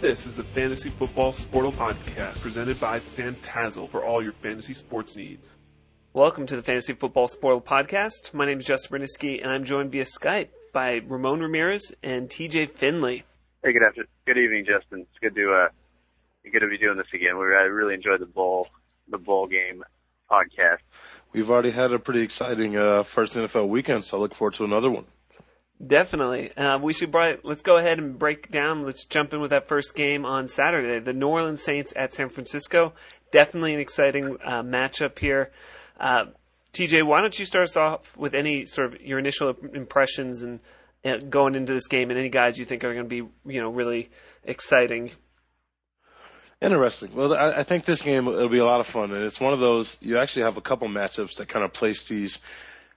This is the Fantasy Football Sportal Podcast, presented by Fantazzle for all your fantasy sports needs. Welcome to the Fantasy Football Sportal Podcast. My name is Justin Brzezinski, and I'm joined via Skype by Ramon Ramirez and TJ Finley. Hey, good evening, Justin. It's good to be doing this again. I really enjoyed the bowl game podcast. We've already had a pretty exciting first NFL weekend, so I look forward to another one. Definitely. Let's go ahead and break down. Let's jump in with that first game on Saturday, the New Orleans Saints at San Francisco. Definitely an exciting matchup here. TJ, why don't you start us off with any sort of your initial impressions and going into this game, and any guys you think are going to be, really exciting? Interesting. Well, I think this game will be a lot of fun, and it's one of those you actually have a couple matchups that kind of place these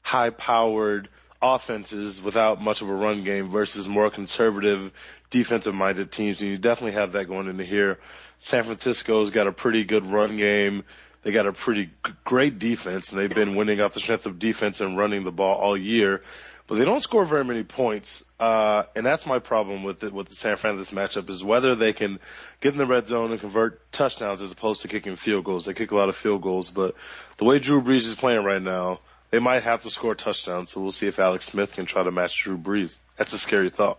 high-powered offenses without much of a run game versus more conservative, defensive-minded teams, and you definitely have that going into here. San Francisco's got a pretty good run game. They got a pretty great defense, and they've been winning off the strength of defense and running the ball all year. But they don't score very many points, and that's my problem with the San Fran this matchup is whether they can get in the red zone and convert touchdowns as opposed to kicking field goals. They kick a lot of field goals, but the way Drew Brees is playing right now, they might have to score touchdowns, so we'll see if Alex Smith can try to match Drew Brees. That's a scary thought.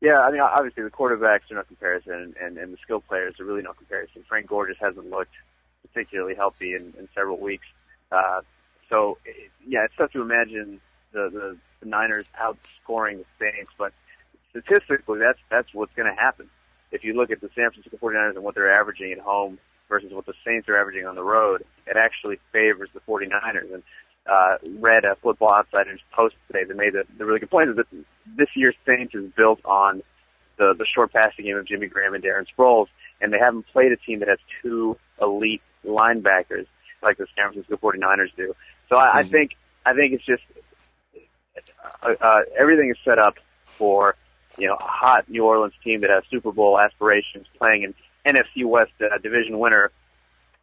Yeah, I mean, obviously the quarterbacks are no comparison, and the skill players are really no comparison. Frank Gore just hasn't looked particularly healthy in several weeks. So, it's tough to imagine the Niners outscoring the Saints, but statistically, that's what's going to happen. If you look at the San Francisco 49ers and what they're averaging at home versus what the Saints are averaging on the road, it actually favors the 49ers. And read a Football Outsiders post today that made the really good point that this year's Saints is built on the short passing game of Jimmy Graham and Darren Sproles, and they haven't played a team that has two elite linebackers like the San Francisco 49ers do. So I think it's just everything is set up for a hot New Orleans team that has Super Bowl aspirations playing an NFC West division winner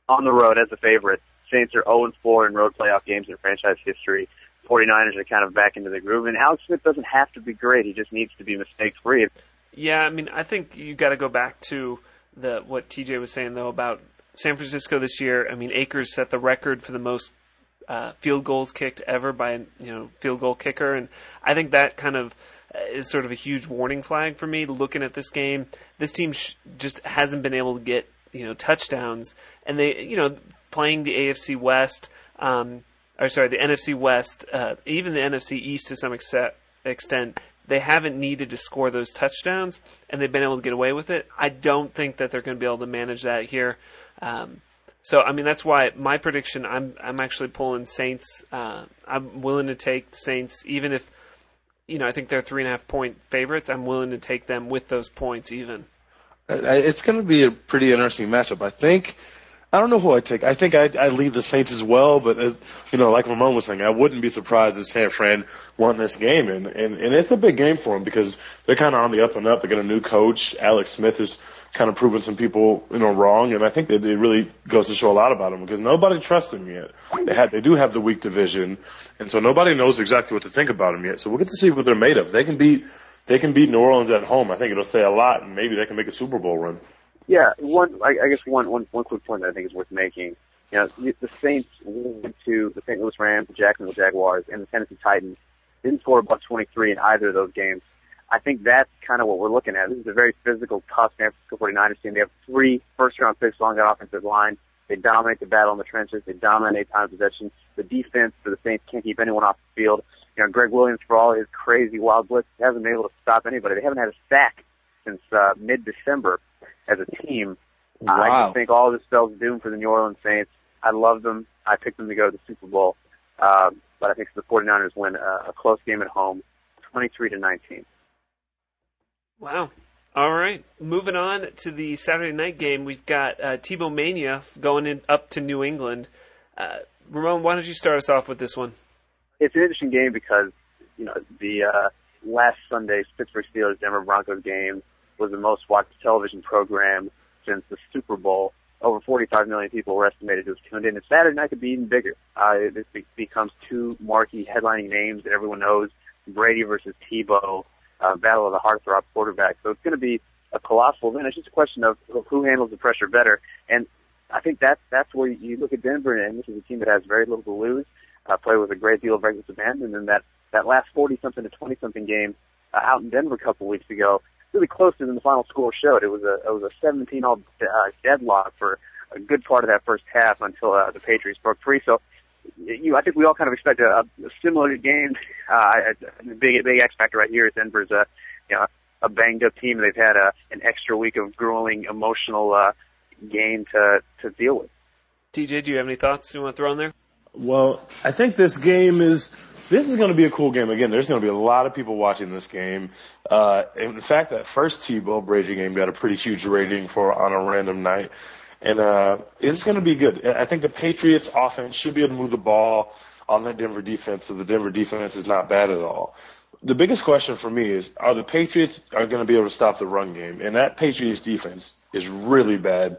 on the road as a favorite. Saints are 0-4 in road playoff games in franchise history. 49ers are kind of back into the groove, and Alex Smith doesn't have to be great. He just needs to be mistake-free. Yeah, I mean, I think you got to go back to what TJ was saying, though, about San Francisco this year. I mean, Akers set the record for the most field goals kicked ever by field goal kicker, and I think that kind of is sort of a huge warning flag for me looking at this game. This team just hasn't been able to get touchdowns, and they playing the AFC West, the NFC West, even the NFC East to some extent. They haven't needed to score those touchdowns, and they've been able to get away with it. I don't think that they're going to be able to manage that here. So, I mean, that's why my prediction, I'm actually pulling Saints. I'm willing to take Saints, even if, I think they're 3.5-point favorites. I'm willing to take them with those points even. It's going to be a pretty interesting matchup. I don't know who I take. I think I lead the Saints as well, but, like Ramon was saying, I wouldn't be surprised if San Fran won this game. And it's a big game for them because they're kind of on the up and up. They got a new coach. Alex Smith is kind of proving some people, wrong. And I think that it really goes to show a lot about them because nobody trusts them yet. They do have the weak division, and so nobody knows exactly what to think about them yet. So we'll get to see what they're made of. They can beat New Orleans at home. I think it'll say a lot, and maybe they can make a Super Bowl run. Yeah, I guess one quick point that I think is worth making. The Saints went to the St. Louis Rams, the Jacksonville Jaguars, and the Tennessee Titans. Didn't score above 23 in either of those games. I think that's kind of what we're looking at. This is a very physical, tough San Francisco 49ers team. They have 3 first-round picks along that offensive line. They dominate the battle in the trenches. They dominate time possession. The defense for the Saints can't keep anyone off the field. Greg Williams, for all his crazy wild blitz, hasn't been able to stop anybody. They haven't had a sack since mid-December. As a team, wow. I just think all this spells doom for the New Orleans Saints. I love them. I picked them to go to the Super Bowl. But I think the 49ers win a close game at home, 23-19. Wow. All right. Moving on to the Saturday night game, we've got Tebow Mania going up to New England. Ramon, why don't you start us off with this one? It's an interesting game because, the last Sunday's Pittsburgh Steelers-Denver Broncos game was the most-watched television program since the Super Bowl. Over 45 million people were estimated to have tuned in. And Saturday night could be even bigger. This becomes 2 marquee headlining names that everyone knows, Brady versus Tebow, Battle of the Heartthrob quarterback. So it's going to be a colossal win. It's just a question of who handles the pressure better. And I think that's where you look at Denver, and this is a team that has very little to lose, play with a great deal of reckless abandon, and that last 40-something to 20-something game out in Denver a couple weeks ago, really closer than the final score showed. It was a 17-all deadlock for a good part of that first half until the Patriots broke free. So I think we all kind of expect a similar game. The big X factor right here is Denver's a banged-up team. They've had an extra week of grueling emotional game to deal with. TJ, do you have any thoughts you want to throw in there? Well, I think this is going to be a cool game. Again, there's going to be a lot of people watching this game. In fact, that first Tebow Brady game got a pretty huge rating on a random night. And it's going to be good. I think the Patriots offense should be able to move the ball on that Denver defense, so the Denver defense is not bad at all. The biggest question for me is, are the Patriots going to be able to stop the run game? And that Patriots defense is really bad.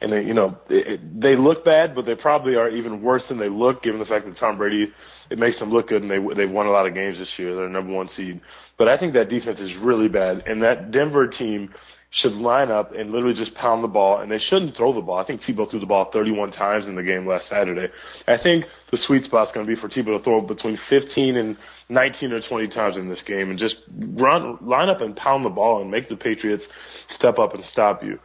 And they look bad, but they probably are even worse than they look, given the fact that Tom Brady, it makes them look good, and they've won a lot of games this year. They're number one seed. But I think that defense is really bad, and that Denver team should line up and literally just pound the ball, and they shouldn't throw the ball. I think Tebow threw the ball 31 times in the game last Saturday. I think the sweet spot's going to be for Tebow to throw between 15 and 19 or 20 times in this game and just line up and pound the ball and make the Patriots step up and stop you.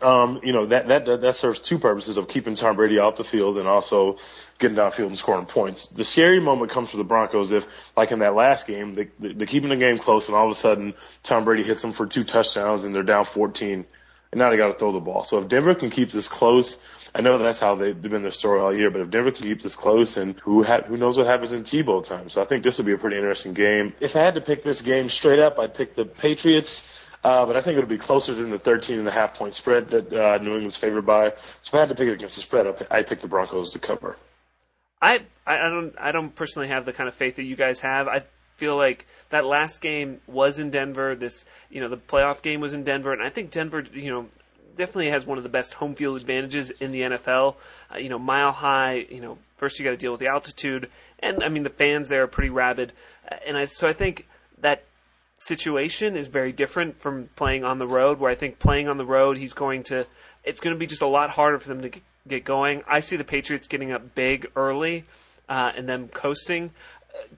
That serves two purposes of keeping Tom Brady off the field and also getting downfield and scoring points. The scary moment comes for the Broncos if, like in that last game, they're keeping the game close and all of a sudden Tom Brady hits them for 2 touchdowns and they're down 14 and now they got to throw the ball. So if Denver can keep this close, I know that's how they've been their story all year, but if Denver can keep this close, and who knows what happens in Tebow time. So I think this will be a pretty interesting game. If I had to pick this game straight up, I'd pick the Patriots. But I think it'll be closer than the 13.5-point spread that New England's favored by. So if I had to pick it against the spread, I'd pick the Broncos to cover. I don't personally have the kind of faith that you guys have. I feel like that last game was in Denver. This, the playoff game was in Denver, and I think Denver, definitely has one of the best home field advantages in the NFL. Mile high. First you got to deal with the altitude, and the fans there are pretty rabid, and so I think that situation is very different from playing on the road, where I think playing on the road, it's going to be just a lot harder for them to get going. I see the Patriots getting up big early and them coasting.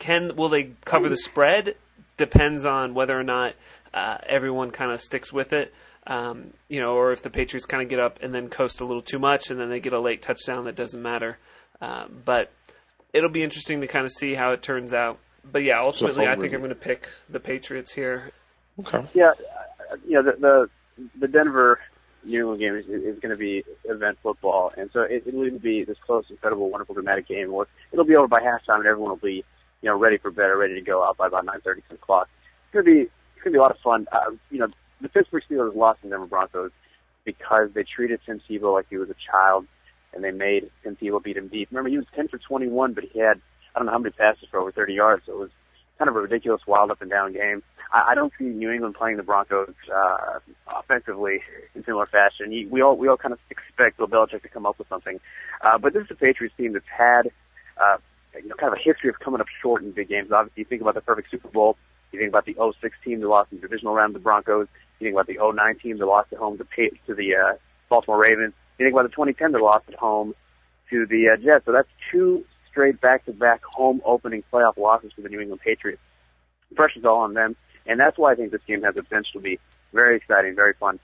Will they cover the spread? Depends on whether or not everyone kind of sticks with it, or if the Patriots kind of get up and then coast a little too much and then they get a late touchdown that doesn't matter. But it'll be interesting to kind of see how it turns out. But yeah, ultimately, I think I'm going to pick the Patriots here. Okay. Yeah, the Denver New England game is going to be event football, and so it'll even be this close, incredible, wonderful, dramatic game. It'll be over by halftime, and everyone will be ready for bed, ready to go out by about 9:30 o'clock. It's going to be a lot of fun. The Pittsburgh Steelers lost to the Denver Broncos because they treated Tim Tebow like he was a child, and they made Tim Tebow beat him deep. Remember, he was 10 for 21, but he had, I don't know how many passes for over 30 yards. So it was kind of a ridiculous, wild up-and-down game. I don't see New England playing the Broncos offensively in similar fashion. We all kind of expect Bill Belichick to come up with something. But this is a Patriots team that's had kind of a history of coming up short in big games. Obviously, you think about the perfect Super Bowl. You think about the 0-6 team that lost in the divisional round to the Broncos. You think about the 0-9 team that lost at home to the Baltimore Ravens. You think about the 2010 that lost at home to the Jets. So that's two straight back-to-back home opening playoff losses for the New England Patriots. The pressure's all on them, and that's why I think this game has the potential to be very exciting, very fun.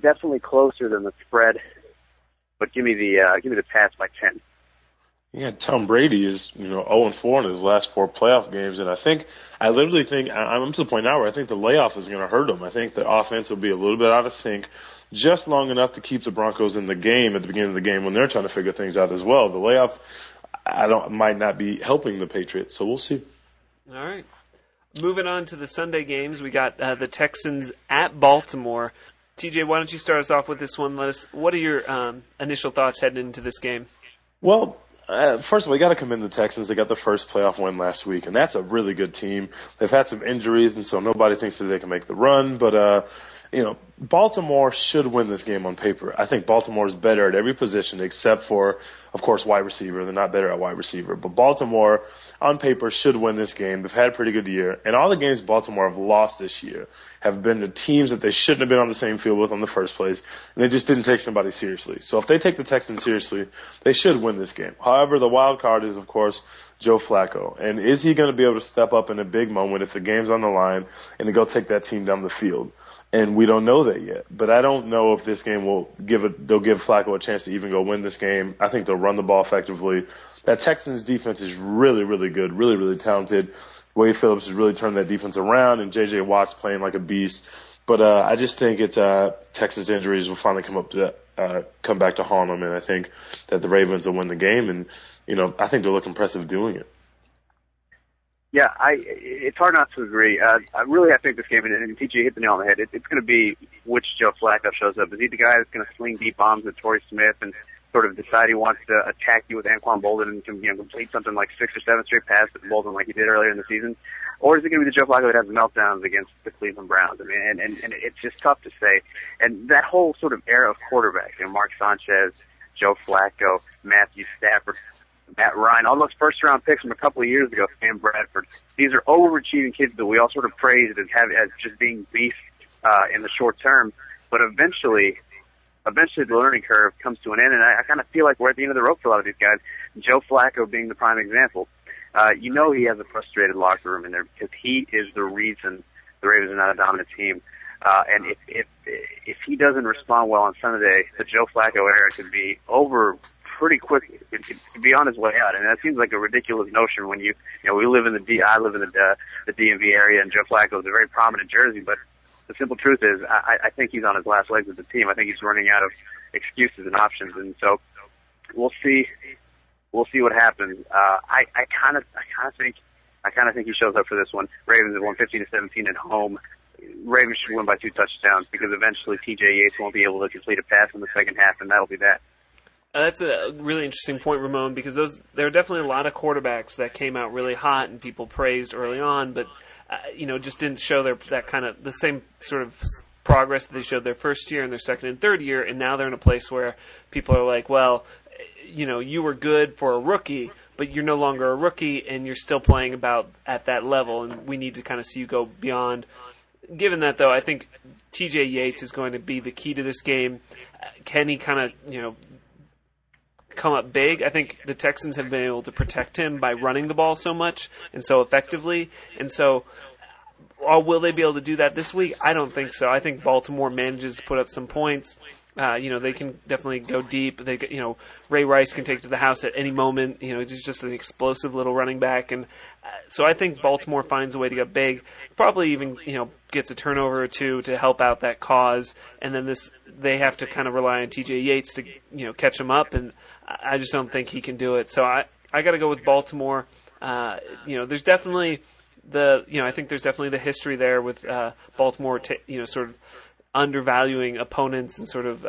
Definitely closer than the spread, but give me the pass by 10. Yeah, Tom Brady is 0-4 in his last 4 playoff games, and I literally think I'm to the point now where I think the layoff is going to hurt him. I think the offense will be a little bit out of sync, just long enough to keep the Broncos in the game at the beginning of the game when they're trying to figure things out as well. The layoff might not be helping the Patriots, so we'll see. All right. Moving on to the Sunday games, we got the Texans at Baltimore. TJ, why don't you start us off with this one? What are your initial thoughts heading into this game? Well, first of all, you got to commend the Texans. They got the first playoff win last week, and that's a really good team. They've had some injuries, and so nobody thinks that they can make the run, but you know, Baltimore should win this game on paper. I think Baltimore is better at every position except for, of course, wide receiver. They're not better at wide receiver. But Baltimore, on paper, should win this game. They've had a pretty good year. And all the games Baltimore have lost this year have been to teams that they shouldn't have been on the same field with in the first place. And they just didn't take somebody seriously. So if they take the Texans seriously, they should win this game. However, the wild card is, of course, Joe Flacco. And is he going to be able to step up in a big moment if the game's on the line and to go take that team down the field? And we don't know that yet. But I don't know if this game will they'll give Flacco a chance to even go win this game. I think they'll run the ball effectively. That Texans defense is really, really good, really, really talented. Wade Phillips has really turned that defense around, and JJ Watts playing like a beast. But I just think it's Texans injuries will finally come back to haunt them, and I think that the Ravens will win the game. And, you know, I think they'll look impressive doing it. Yeah, it's hard not to agree. I think this game, and TJ hit the nail on the head, it's going to be which Joe Flacco shows up. Is he the guy that's going to sling deep bombs at Torrey Smith and sort of decide he wants to attack you with Anquan Boldin and complete something like 6 or 7 straight passes to Boldin like he did earlier in the season? Or is it going to be the Joe Flacco that has meltdowns against the Cleveland Browns? I mean, and it's just tough to say. And that whole sort of era of quarterbacks, Mark Sanchez, Joe Flacco, Matthew Stafford, Matt Ryan, all those first-round picks from a couple of years ago, Sam Bradford. These are overachieving kids that we all sort of praised as just being beasts in the short term. But eventually the learning curve comes to an end, and I kind of feel like we're at the end of the rope for a lot of these guys, Joe Flacco being the prime example. He has a frustrated locker room in there because he is the reason the Ravens are not a dominant team. And if he doesn't respond well on Sunday, the Joe Flacco era could be over pretty quick. It could be on his way out. And that seems like a ridiculous notion when we live in I live in the DMV area, and Joe Flacco is a very prominent jersey. But the simple truth is, I think he's on his last legs with the team. I think he's running out of excuses and options. And so we'll see. We'll see what happens. I kind of think he shows up for this one. Ravens have won 15-17 at home. Ravens should win by 2 touchdowns because eventually TJ Yates won't be able to complete a pass in the second half, and that'll be that. That's a really interesting point, Ramon, because there are definitely a lot of quarterbacks that came out really hot and people praised early on, but just didn't show the same sort of progress that they showed their first year and their second and third year, and now they're in a place where people are like, well, you were good for a rookie, but you're no longer a rookie, and you're still playing about at that level, and we need to kind of see you go beyond. Given that, though, I think TJ Yates is going to be the key to this game. Can he kind of, come up big? I think the Texans have been able to protect him by running the ball so much and so effectively. And so, will they be able to do that this week? I don't think so. I think Baltimore manages to put up some points. They can definitely go deep. They, Ray Rice can take to the house at any moment. He's just an explosive little running back. And so I think Baltimore finds a way to get big, probably even, gets a turnover or two to help out that cause. And then they have to kind of rely on TJ Yates to, catch him up. And I just don't think he can do it. So I got to go with Baltimore. There's definitely I think there's definitely the history there with Baltimore, sort of undervaluing opponents and sort of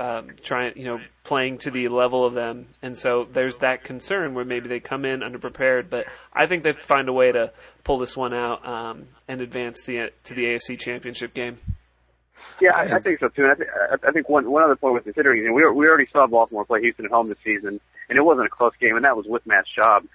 playing to the level of them. And so there's that concern where maybe they come in underprepared, but I think they find a way to pull this one out and advance to the AFC Championship game. Yeah, I think so too. And I think one other point we're considering, we already saw Baltimore play Houston at home this season, and it wasn't a close game, and that was with Matt Schaub.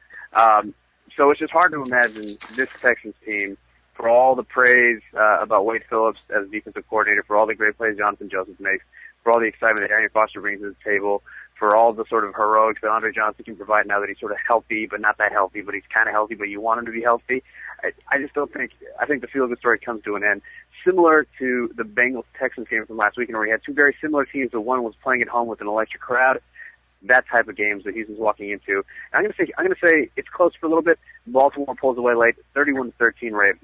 So it's just hard to imagine this Texans team, for all the praise about Wade Phillips as defensive coordinator, for all the great plays Jonathan Joseph makes, for all the excitement that Arian Foster brings to the table, for all the sort of heroics that Andre Johnson can provide now that he's sort of healthy, but not that healthy, but he's kind of healthy, but you want him to be healthy. I just don't think – I think the feel of the story comes to an end. Similar to the Bengals-Texans game from last weekend where we had two very similar teams, but one was playing at home with an electric crowd. That type of games that Houston's walking into. And I'm going to say it's close for a little bit. Baltimore pulls away late, 31-13 Ravens.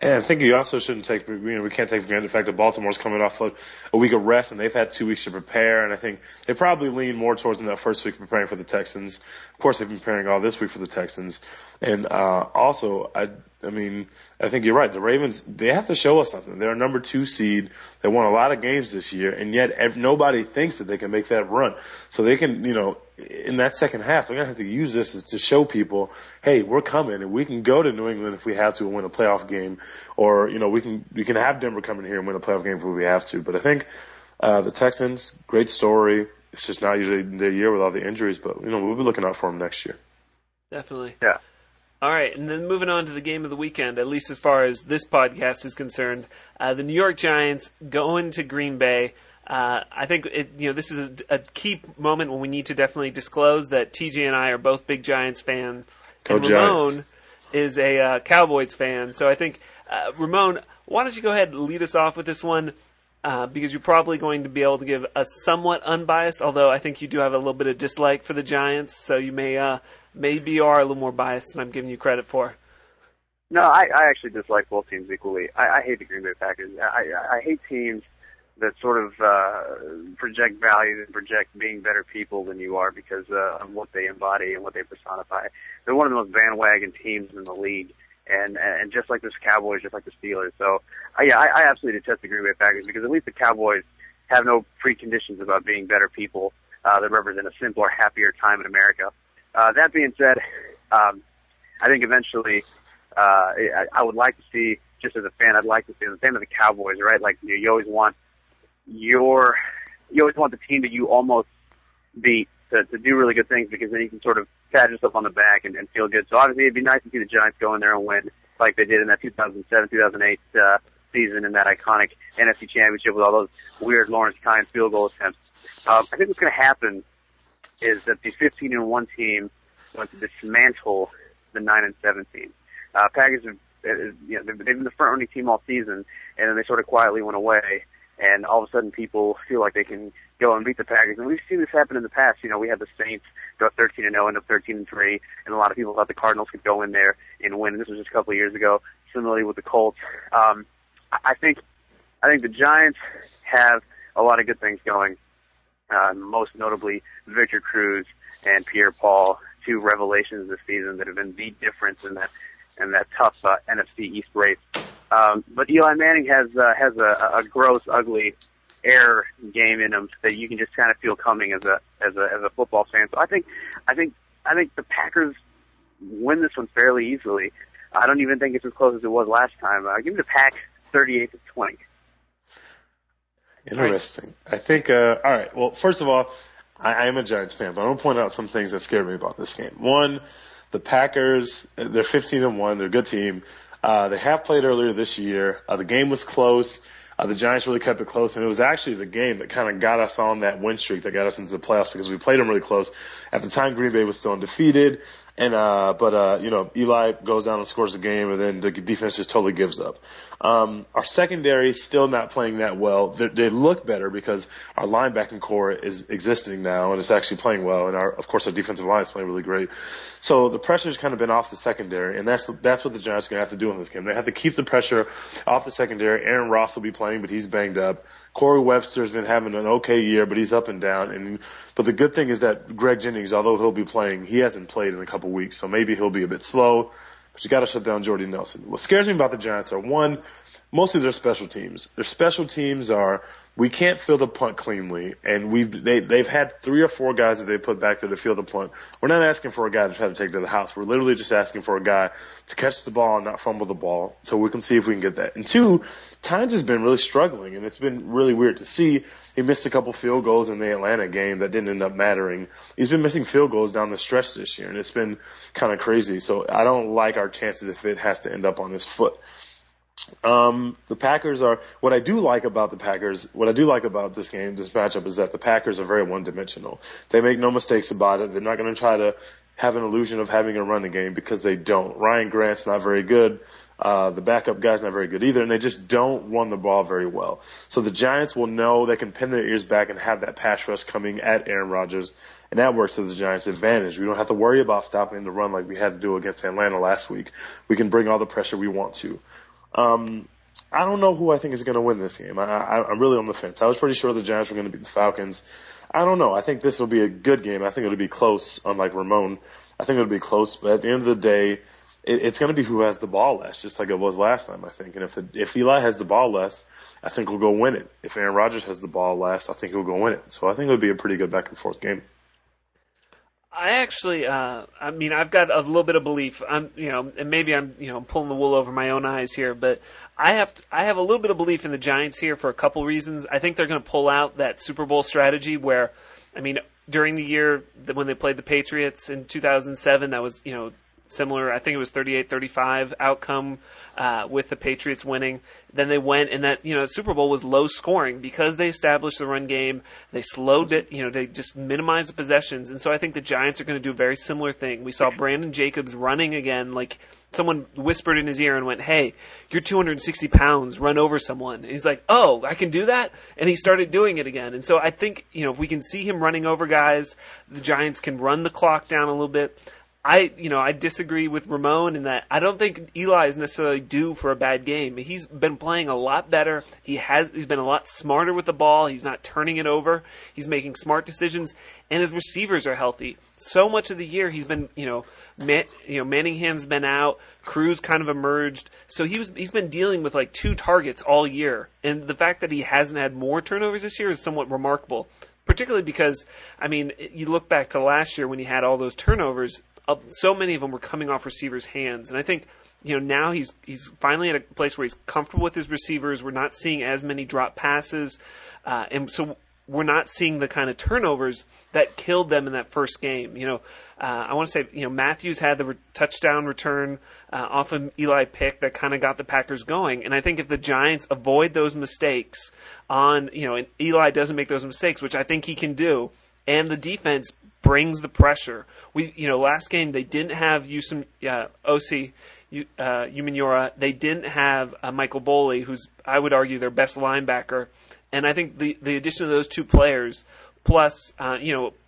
And I think you also shouldn't take, we can't take for granted the fact that Baltimore's coming off a week of rest, and they've had 2 weeks to prepare, and I think they probably lean more towards in that first week preparing for the Texans. Of course, they've been preparing all this week for the Texans. And also, I think you're right. The Ravens, they have to show us something. They're a number 2 seed. They won a lot of games this year, and yet nobody thinks that they can make that run. So they can, in that second half, we're going to have to use this to show people, hey, we're coming, and we can go to New England if we have to and win a playoff game, or, you know, we can have Denver come in here and win a playoff game if we have to. But I think the Texans, great story. It's just not usually their year with all the injuries, but, you know, we'll be looking out for them next year. Definitely. Yeah. All right, and then moving on to the game of the weekend, at least as far as this podcast is concerned, the New York Giants going to Green Bay. I think this is a key moment when we need to definitely disclose that TJ and I are both big Giants fans, and Ramon is a Cowboys fan. So I think, Ramon, why don't you go ahead and lead us off with this one, because you're probably going to be able to give a somewhat unbiased, although I think you do have a little bit of dislike for the Giants, so you maybe are a little more biased than I'm giving you credit for. No, I actually dislike both teams equally. I hate the Green Bay Packers. I hate teams that sort of project values and project being better people than you are because of what they embody and what they personify. They're one of the most bandwagon teams in the league, and just like the Cowboys, just like the Steelers. So, I absolutely detest the Green Bay Packers because at least the Cowboys have no preconditions about being better people that represent a simpler, happier time in America. That being said, I think eventually I would like to see, just as a fan, I'd like to see the fan of the Cowboys, right? Like, you always want the team that you almost beat to do really good things because then you can sort of pat yourself on the back and feel good. So obviously it'd be nice to see the Giants go in there and win like they did in that 2007-2008 season in that iconic NFC Championship with all those weird Lawrence Tynes field goal attempts. I think what's going to happen is that the 15-1 team went to dismantle the 9-7 team. Packers have, they've been the front-running team all season, and then they sort of quietly went away. And all of a sudden, people feel like they can go and beat the Packers. And we've seen this happen in the past. You know, we had the Saints go 13-0, end up 13-3, and a lot of people thought the Cardinals could go in there and win. And this was just a couple of years ago. Similarly with the Colts, I think the Giants have a lot of good things going. Most notably, Victor Cruz and Pierre Paul, two revelations this season that have been the difference in that tough NFC East race. But Eli Manning has a gross, ugly air game in him that you can just kind of feel coming as a football fan. So I think the Packers win this one fairly easily. I don't even think it's as close as it was last time. Give me the Pack 38-20. Interesting. I think. All right. Well, first of all, I am a Giants fan, but I want to point out some things that scared me about this game. One, the Packers. They're 15-1. They're a good team. They have played earlier this year. The game was close. The Giants really kept it close, and it was actually the game that kind of got us on that win streak that got us into the playoffs because we played them really close. At the time, Green Bay was still undefeated, and Eli goes down and scores the game, and then the defense just totally gives up. Our secondary still not playing that well. They look better because our linebacking core is existing now, and it's actually playing well, and of course our defensive line is playing really great. So the pressure's kind of been off the secondary, and that's what the Giants are going to have to do in this game. They have to keep the pressure off the secondary. Aaron Ross will be playing, but he's banged up. Corey Webster's been having an okay year, but he's up and down. But the good thing is that Greg Jennings, although he'll be playing, he hasn't played in a couple weeks, so maybe he'll be a bit slow. But you got to shut down Jordy Nelson. What scares me about the Giants are, one, mostly their special teams. Their special teams are we can't field a punt cleanly, and they've had 3 or 4 guys that they put back there to field a punt. We're not asking for a guy to try to take it to the house. We're literally just asking for a guy to catch the ball and not fumble the ball so we can see if we can get that. And two, Tynes has been really struggling, and it's been really weird to see. He missed a couple field goals in the Atlanta game that didn't end up mattering. He's been missing field goals down the stretch this year, and it's been kind of crazy. So I don't like our chances if it has to end up on his foot. The Packers are – what I do like about this game, this matchup, is that the Packers are very one-dimensional. They make no mistakes about it. They're not going to try to have an illusion of having a running game because they don't. Ryan Grant's not very good. The backup guy's not very good either, and they just don't run the ball very well. So the Giants will know they can pin their ears back and have that pass rush coming at Aaron Rodgers, and that works to the Giants' advantage. We don't have to worry about stopping the run like we had to do against Atlanta last week. We can bring all the pressure we want to. I don't know who I think is going to win this game. I'm really on the fence. I was pretty sure the Giants were going to beat the Falcons. I don't know. I think this will be a good game. I think it'll be close, unlike Ramon. I think it'll be close, but at the end of the day, it's going to be who has the ball less, just like it was last time, I think. And if Eli has the ball less, I think we'll go win it. If Aaron Rodgers has the ball less, I think he'll go win it. So I think it'll be a pretty good back and forth game. I actually, I mean, I've got a little bit of belief. And maybe I'm, pulling the wool over my own eyes here, but I have a little bit of belief in the Giants here for a couple reasons. I think they're going to pull out that Super Bowl strategy where, I mean, during the year when they played the Patriots in 2007, that was, similar. I think it was 38-35 outcome with the Patriots winning. Then they went, and that Super Bowl was low scoring because they established the run game. They slowed it. They just minimized the possessions. And so I think the Giants are going to do a very similar thing. We saw Brandon Jacobs running again. Like someone whispered in his ear and went, "Hey, you're 260 pounds. Run over someone." And he's like, "Oh, I can do that." And he started doing it again. And so I think if we can see him running over guys, the Giants can run the clock down a little bit. I disagree with Ramon in that I don't think Eli is necessarily due for a bad game. He's been playing a lot better. He's been a lot smarter with the ball. He's not turning it over. He's making smart decisions, and his receivers are healthy. So much of the year he's been, Manningham's been out. Cruz kind of emerged. So he's been dealing with like two targets all year, and the fact that he hasn't had more turnovers this year is somewhat remarkable, particularly because, you look back to last year when he had all those turnovers. So many of them were coming off receivers' hands. And I think, now he's finally at a place where he's comfortable with his receivers. We're not seeing as many drop passes. And so we're not seeing the kind of turnovers that killed them in that first game. I want to say, Matthews had the touchdown return off of Eli pick that kind of got the Packers going. And I think if the Giants avoid those mistakes and Eli doesn't make those mistakes, which I think he can do, and the defense brings the pressure. Last game they didn't have OC Umanura. They didn't have Michael Boley, who's I would argue their best linebacker. And I think the addition of those two players, plus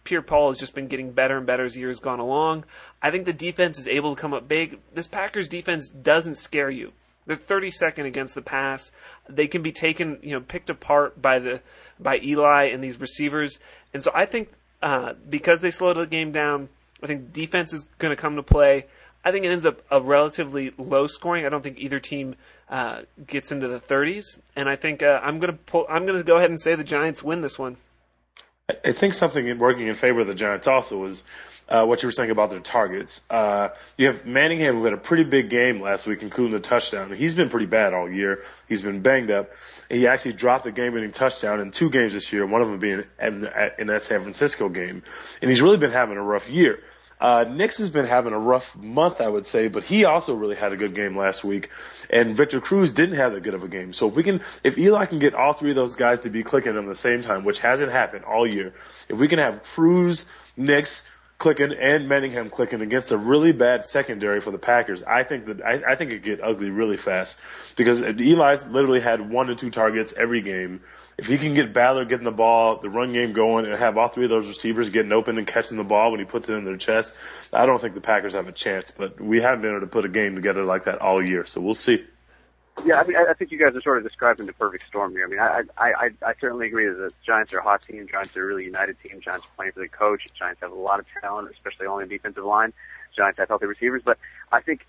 Pierre Paul has just been getting better and better as the year has gone along. I think the defense is able to come up big. This Packers defense doesn't scare you. They're 32nd against the pass. They can be taken, picked apart by Eli and these receivers. And so I think. Because they slowed the game down, I think defense is going to come to play. I think it ends up a relatively low scoring. I don't think either team gets into the 30s, and I think I'm going to go ahead and say the Giants win this one. I think something working in favor of the Giants also was what you were saying about their targets. You have Manningham, who had a pretty big game last week, including the touchdown. He's been pretty bad all year. He's been banged up. He actually dropped a game-winning touchdown in two games this year, one of them being in that San Francisco game. And he's really been having a rough year. Nix has been having a rough month, I would say, but he also really had a good game last week. And Victor Cruz didn't have that good of a game. So if Eli can get all three of those guys to be clicking at the same time, which hasn't happened all year, if we can have Cruz, Nix clicking, and Manningham clicking against a really bad secondary for the Packers, I think it get ugly really fast, because Eli's literally had 1 to 2 targets every game. If he can get Ballard getting the ball, the run game going, and have all three of those receivers getting open and catching the ball when he puts it in their chest, I don't think the Packers have a chance. But we haven't been able to put a game together like that all year, so we'll see. Yeah, I think you guys are sort of describing the perfect storm here. I certainly agree that the Giants are a hot team. Giants are a really united team. Giants are playing for the coach. Giants have a lot of talent, especially on the defensive line. Giants have healthy receivers. But I think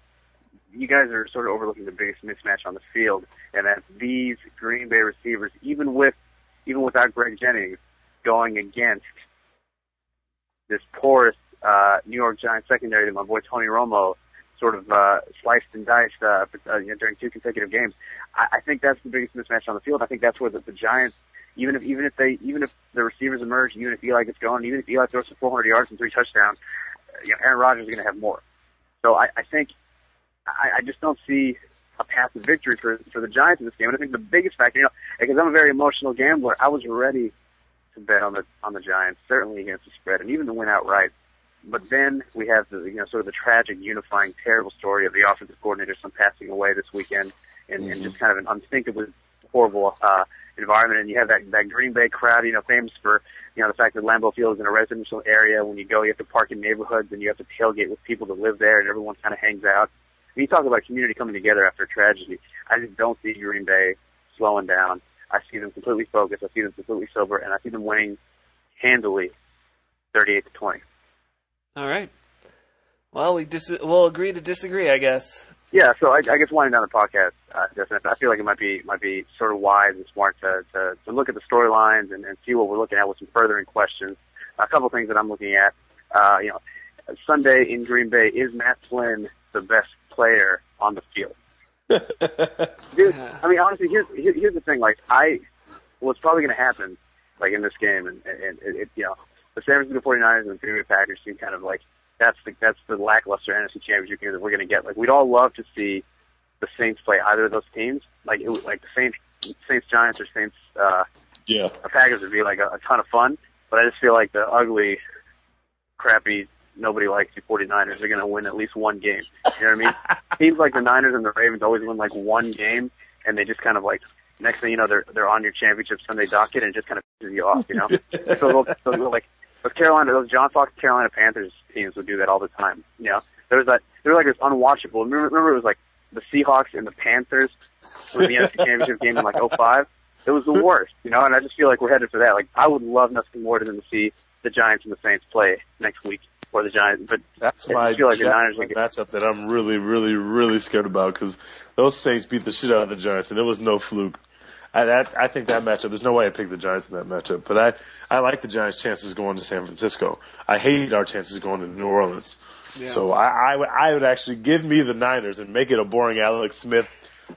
you guys are sort of overlooking the biggest mismatch on the field, and that these Green Bay receivers, even without Greg Jennings, going against this porous New York Giants secondary that my boy Tony Romo sort of sliced and diced during two consecutive games. I think that's the biggest mismatch on the field. I think that's where the Giants, even if the receivers emerge, even if Eli gets going, even if Eli throws for 400 yards and 3 touchdowns, Aaron Rodgers is going to have more. So I think I just don't see a path to victory for the Giants in this game. And I think the biggest factor, because I'm a very emotional gambler, I was ready to bet on the Giants, certainly against the spread, and even to win outright. But then we have the sort of the tragic, unifying, terrible story of the offensive coordinator, some passing away this weekend, and just kind of an unthinkably horrible environment. And you have that Green Bay crowd, famous for the fact that Lambeau Field is in a residential area. When you go, you have to park in neighborhoods, and you have to tailgate with people that live there, and everyone kind of hangs out. When you talk about community coming together after a tragedy, I just don't see Green Bay slowing down. I see them completely focused. I see them completely sober, and I see them winning handily, 38-20. All right. Well, we'll agree to disagree, I guess. Yeah. So I guess winding down the podcast, I feel like it might be sort of wise and smart to look at the storylines and see what we're looking at with some furthering questions. A couple of things that I'm looking at. Sunday in Green Bay, is Matt Flynn the best player on the field? Dude, I mean, honestly, here's the thing. Like, what's probably going to happen, like, in this game, and the San Francisco 49ers and the Green Bay Packers seem kind of like that's the lackluster NFC Championship game that we're going to get. Like, we'd all love to see the Saints play either of those teams. Like, the Saints Giants or Saints Packers would be like a ton of fun. But I just feel like the ugly, crappy, nobody likes you 49ers are going to win at least one game. You know what I mean? Teams like the Niners and the Ravens always win like one game, and they just kind of like, next thing you know, they're on your championship Sunday docket, and it just kind of pisses you off, you know? so like, those John Fox Carolina Panthers teams would do that all the time, you know? There was like this unwatchable, remember it was like the Seahawks and the Panthers for the NFC Championship game in like 2005? It was the worst, you know? And I just feel like we're headed for that. Like, I would love nothing more than to see the Giants and the Saints play next week. Or the Giants, but that's my matchup that I'm really, really, really scared about, because those Saints beat the shit out of the Giants, and it was no fluke. I think that matchup, there's no way I picked the Giants in that matchup, but I like the Giants' chances going to San Francisco. I hate our chances going to New Orleans. Yeah. So I would actually give me the Niners and make it a boring Alex Smith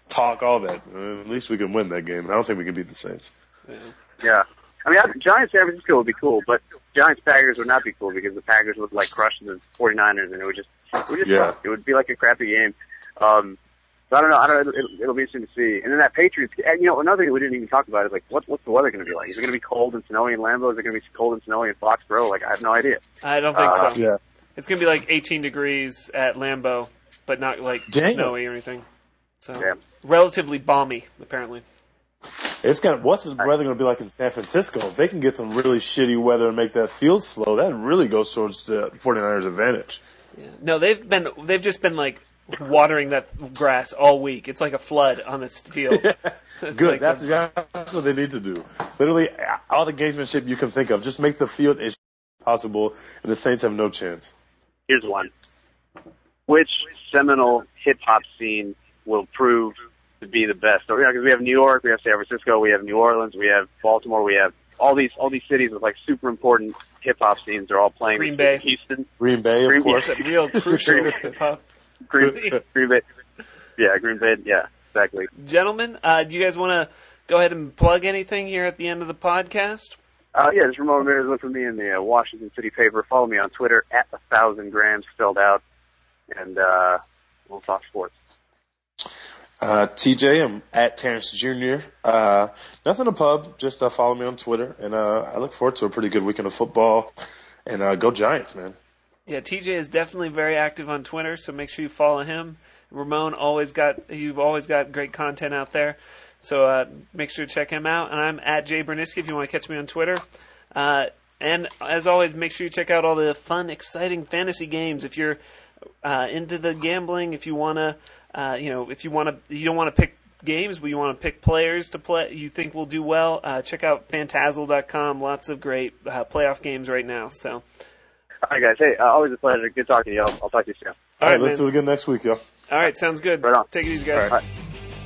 talk, all that. At least we can win that game. I don't think we can beat the Saints. Yeah. I mean, Giants San Francisco would be cool, but Giants Packers would not be cool, because the Packers would like crush the 49ers, and it would just it would be like a crappy game. So I don't know. It'll be interesting to see. And then that Patriots, and another thing we didn't even talk about is like, what's the weather going to be like? Is it going to be cold and snowy in Lambeau? Is it going to be cold and snowy in Foxborough? Like, I have no idea. I don't think so. Yeah. It's going to be like 18 degrees at Lambeau, but not like snowy or anything. So relatively balmy, apparently. What's the weather going to be like in San Francisco? If they can get some really shitty weather and make that field slow, that really goes towards the 49ers' advantage. Yeah. No, they've just been like watering that grass all week. It's like a flood on this field. Good. Like that's what they need to do. Literally, all the gamesmanship you can think of. Just make the field as possible, and the Saints have no chance. Here's one. Which seminal hip-hop scene will prove to be the best? So, because we have New York, we have San Francisco, we have New Orleans, we have Baltimore, we have all these cities with like super important hip hop scenes. They're all playing. Green Bay, Houston, Green Bay, of course, a real crucial hip hop. Green Bay, yeah, Green Bay, yeah, exactly. Gentlemen, do you guys want to go ahead and plug anything here at the end of the podcast? Yeah, just Ramon Ramirez, look for me in the Washington City paper. Follow me on Twitter at 1000 grams spelled out, and we'll talk sports. TJ, I'm at Terrence Jr. Nothing to pub, just follow me on Twitter, and I look forward to a pretty good weekend of football, and go Giants, man. Yeah, TJ is definitely very active on Twitter, so make sure you follow him. Ramon, you've always got great content out there, so make sure to check him out. And I'm at Jay Berniski if you want to catch me on Twitter. And as always, make sure you check out all the fun, exciting fantasy games. If you're into the gambling, if you want to... you don't want to pick games, but you want to pick players to play, you think will do well, check out Fantazzle.com. Lots of great playoff games right now. So, all right, guys. Hey, always a pleasure. Good talking to you. I'll talk to you soon. All right, let's do it again next week, y'all. All right, sounds good. Right on. Take it easy, guys. All right.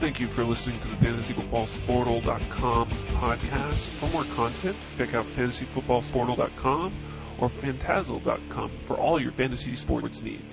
Thank you for listening to the FantasyFootballSportal.com podcast. For more content, check out FantasyFootballSportal.com or Fantazzle.com for all your fantasy sports needs.